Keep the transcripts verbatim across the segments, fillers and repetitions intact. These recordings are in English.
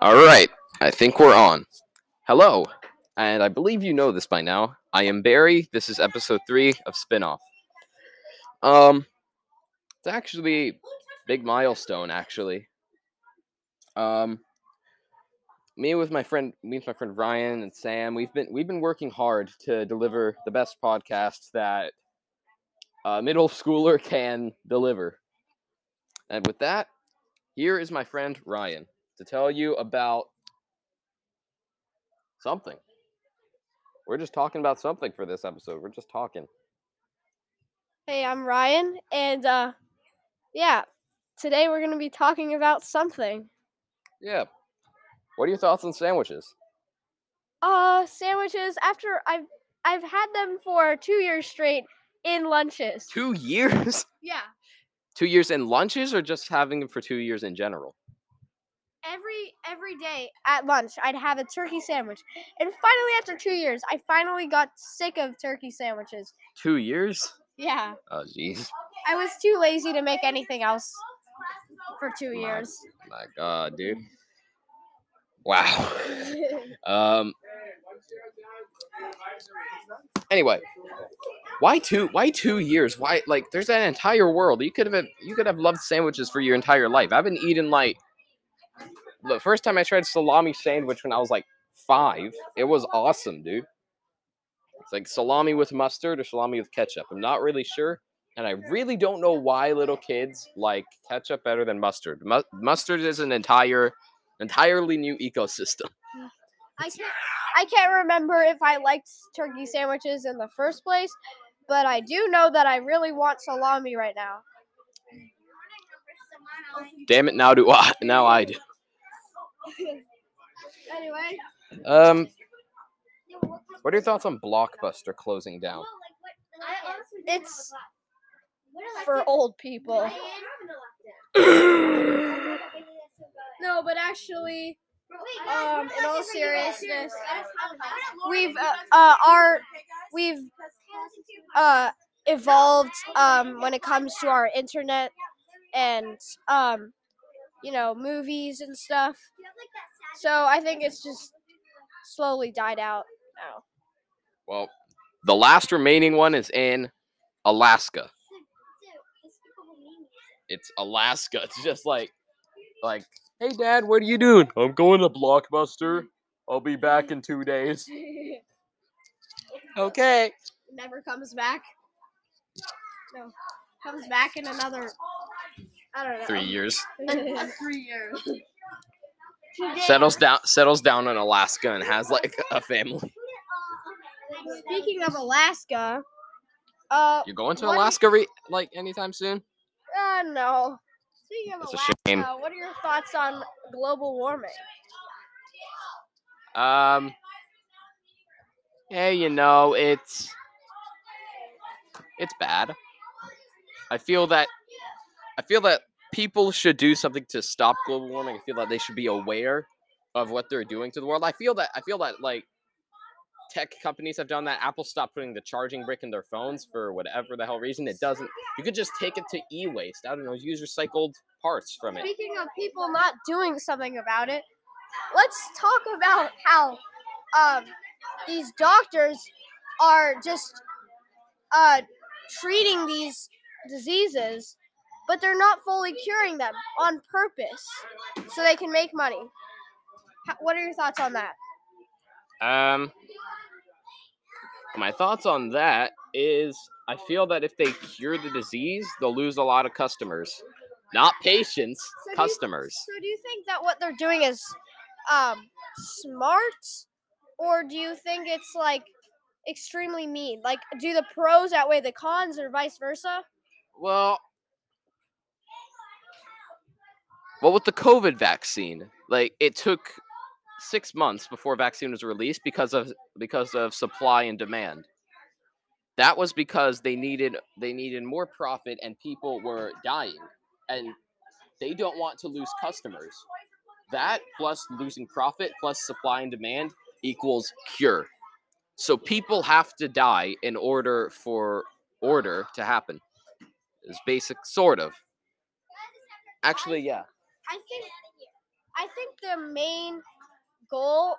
All right, I think we're on. Hello, and I believe you know this by now. I am Barry. This is episode three of Spinoff. Um, it's actually a big milestone. Actually, um, me with my friend, me with my friend Ryan and Sam, we've been we've been working hard to deliver the best podcast that a middle schooler can deliver. And with that, here is my friend Ryan to tell you about something. We're just talking about something for this episode. We're just talking. Hey, I'm Ryan, and uh, yeah, today we're going to be talking about something. Yeah. What are your thoughts on sandwiches? Uh, sandwiches, after I've, I've had them for two years straight in lunches. Two years? Yeah. Two years in lunches, or just having them for two years in general? Every every day at lunch, I'd have a turkey sandwich. And finally, after two years, I finally got sick of turkey sandwiches. Two years? Yeah. Oh, jeez. I was too lazy to make anything else for two my, years. My God, dude. Wow. um. Anyway, why two? Why two years? Why, like, there's an entire world. You could have you could have loved sandwiches for your entire life. I've been eating like. The first time I tried a salami sandwich when I was like five, it was awesome, dude. It's like salami with mustard or salami with ketchup. I'm not really sure, and I really don't know why little kids like ketchup better than mustard. Mu- mustard is an entire, entirely new ecosystem. I can't, I can't remember if I liked turkey sandwiches in the first place, but I do know that I really want salami right now. Damn it! Now do I? Now I do. Anyway, um, what are your thoughts on Blockbuster closing down? It's for old people. No, but actually, um, in all seriousness, we've uh, uh our we've uh evolved um when it comes to our internet and um. you know, movies and stuff. So I think it's just slowly died out now. Well, the last remaining one is in Alaska. It's Alaska. It's just like, like, hey, Dad, what are you doing? I'm going to Blockbuster. I'll be back in two days. Okay. Never comes back. No. Comes back in another... I don't know. Three years. Three years. Settles down settles down in Alaska and has like a family. Speaking of Alaska, uh you going to Alaska re- like anytime soon? Uh no. Speaking of Alaska, what are your thoughts on global warming? Um Hey, you know, it's it's bad. I feel that I feel that people should do something to stop global warming. I feel that they should be aware of what they're doing to the world. I feel that I feel that like tech companies have done that. Apple stopped putting the charging brick in their phones for whatever the hell reason. It doesn't. You could just take it to e-waste. I don't know. Use recycled parts from it. Speaking of people not doing something about it, let's talk about how um, these doctors are just uh, treating these diseases, but they're not fully curing them on purpose so they can make money. What are your thoughts on that? Um, my thoughts on that is I feel that if they cure the disease, they'll lose a lot of customers. Not patients, so customers. Do you, so do you think that what they're doing is um, smart, or do you think it's like extremely mean? Like, do the pros outweigh the cons or vice versa? Well... Well, with the COVID vaccine, like, it took six months before vaccine was released because of because of supply and demand. That was because they needed they needed more profit and people were dying, and they don't want to lose customers. That plus losing profit plus supply and demand equals cure. So people have to die in order for order to happen. It's basic, sort of. Actually, yeah. I think I think the main goal,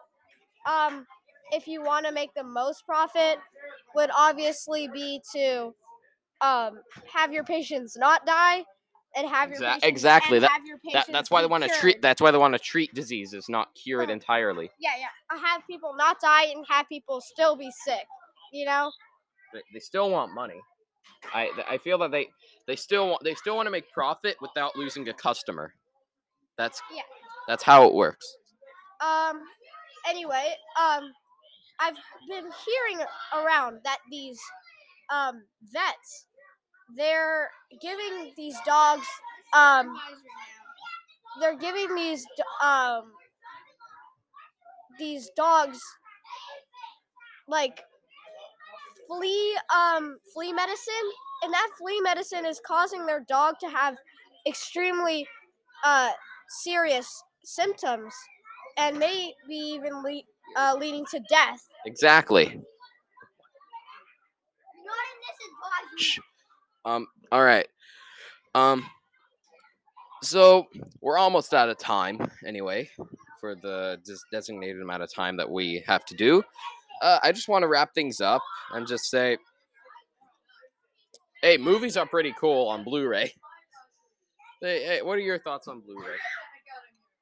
um, if you want to make the most profit, would obviously be to um, have your patients not die and have your Exa- patients, exactly. and that, have your patients that, that's why they want to treat. That's why they want to treat diseases, not cure oh. it entirely. Yeah, yeah. Have people not die and have people still be sick. You know, they, they still want money. I I feel that they they still want they still want to make profit without losing a customer. That's yeah. That's how it works. Um. Anyway, um, I've been hearing around that these um vets, they're giving these dogs um they're giving these um these dogs like flea um flea medicine, and that flea medicine is causing their dog to have extremely uh serious symptoms and may be even le- uh, leading to death. Exactly. Um, all right. Um, so we're almost out of time anyway for the des- designated amount of time that we have to do. Uh, I just want to wrap things up and just say, hey, movies are pretty cool on Blu-ray. Hey, hey what are your thoughts on Blu-ray?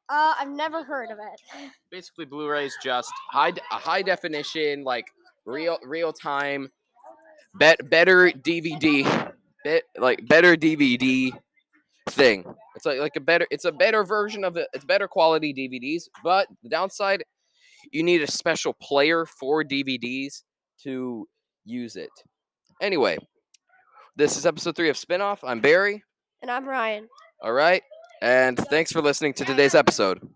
Uh, I've never heard of it. Basically, Blu-ray is just high de- a high definition, like real real time, bet better D V D, bet like better D V D thing. It's like like a better it's a better version of it. It's better quality D V Ds, but the downside, you need a special player for D V Ds to use it. Anyway, this is episode three of Spinoff. I'm Barry, and I'm Ryan. All right. And thanks for listening to today's episode.